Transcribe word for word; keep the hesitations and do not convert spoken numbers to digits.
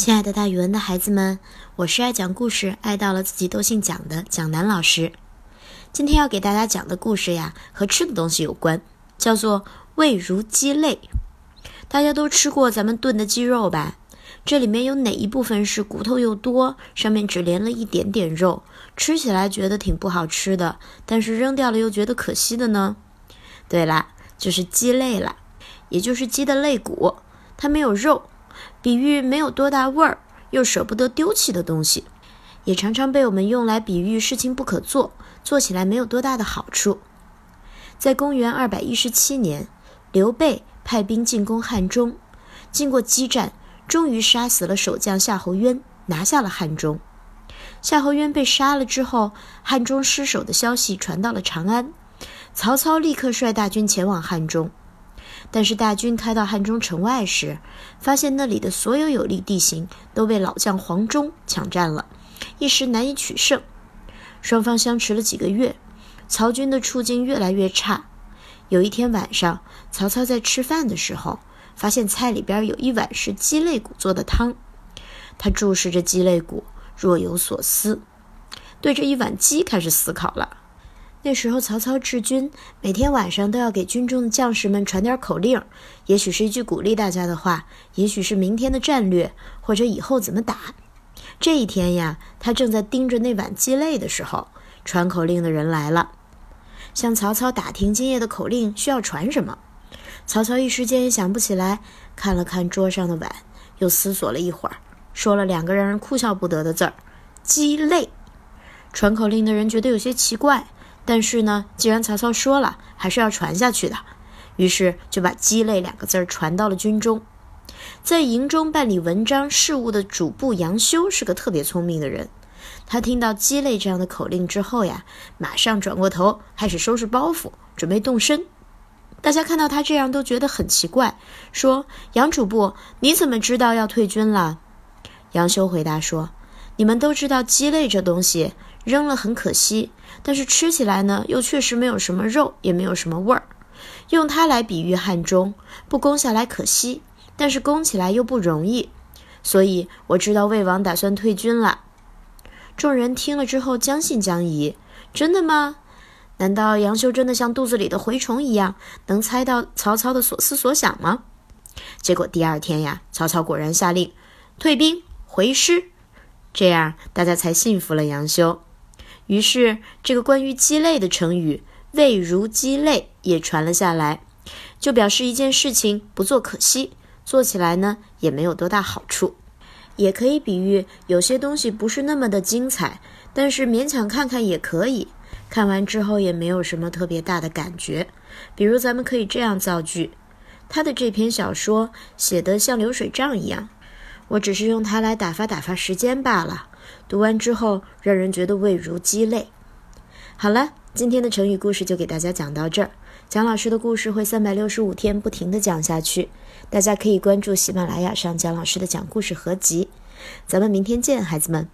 亲爱的大语文的孩子们，我是爱讲故事爱到了自己都姓蒋的蒋楠老师。今天要给大家讲的故事呀，和吃的东西有关，叫做味如鸡肋。大家都吃过咱们炖的鸡肉吧？这里面有哪一部分是骨头又多，上面只连了一点点肉，吃起来觉得挺不好吃的，但是扔掉了又觉得可惜的呢？对啦，就是鸡肋啦，也就是鸡的肋骨，它没有肉，比喻没有多大味儿，又舍不得丢弃的东西，也常常被我们用来比喻事情不可做，做起来没有多大的好处。在公元二百一十七年，刘备派兵进攻汉中，经过激战，终于杀死了守将夏侯渊，拿下了汉中。夏侯渊被杀了之后，汉中失守的消息传到了长安，曹操立刻率大军前往汉中。但是大军开到汉中城外时，发现那里的所有有利地形都被老将黄忠抢占了，一时难以取胜。双方相持了几个月，曹军的处境越来越差。有一天晚上，曹操在吃饭的时候，发现菜里边有一碗是鸡肋骨做的汤。他注视着鸡肋骨，若有所思，对着一碗鸡开始思考了。那时候曹操治军，每天晚上都要给军中的将士们传点口令，也许是一句鼓励大家的话，也许是明天的战略，或者以后怎么打。这一天呀，他正在盯着那碗鸡肋的时候，传口令的人来了，向曹操打听今夜的口令需要传什么。曹操一时间也想不起来，看了看桌上的碗，又思索了一会儿，说了两个让人哭笑不得的字儿：鸡肋。传口令的人觉得有些奇怪，但是呢，既然曹操说了，还是要传下去的，于是就把鸡肋两个字传到了军中。在营中办理文章事务的主簿杨修是个特别聪明的人，他听到鸡肋这样的口令之后呀，马上转过头，开始收拾包袱，准备动身。大家看到他这样都觉得很奇怪，说：杨主簿，你怎么知道要退军了？杨修回答说：你们都知道鸡肋这东西扔了很可惜，但是吃起来呢，又确实没有什么肉，也没有什么味儿。用它来比喻汉中，不攻下来可惜，但是攻起来又不容易，所以我知道魏王打算退军了。众人听了之后将信将疑，真的吗？难道杨修真的像肚子里的蛔虫一样，能猜到曹操的所思所想吗？结果第二天呀，曹操果然下令退兵回师，这样大家才信服了杨修。于是这个关于鸡肋的成语味如鸡肋也传了下来，就表示一件事情不做可惜，做起来呢也没有多大好处。也可以比喻有些东西不是那么的精彩，但是勉强看看也可以，看完之后也没有什么特别大的感觉。比如咱们可以这样造句：他的这篇小说写得像流水账一样，我只是用它来打发打发时间罢了，读完之后让人觉得味如鸡肋。好了，今天的成语故事就给大家讲到这儿。蒋老师的故事会三百六十五天不停地讲下去，大家可以关注喜马拉雅上蒋老师的讲故事合集。咱们明天见，孩子们。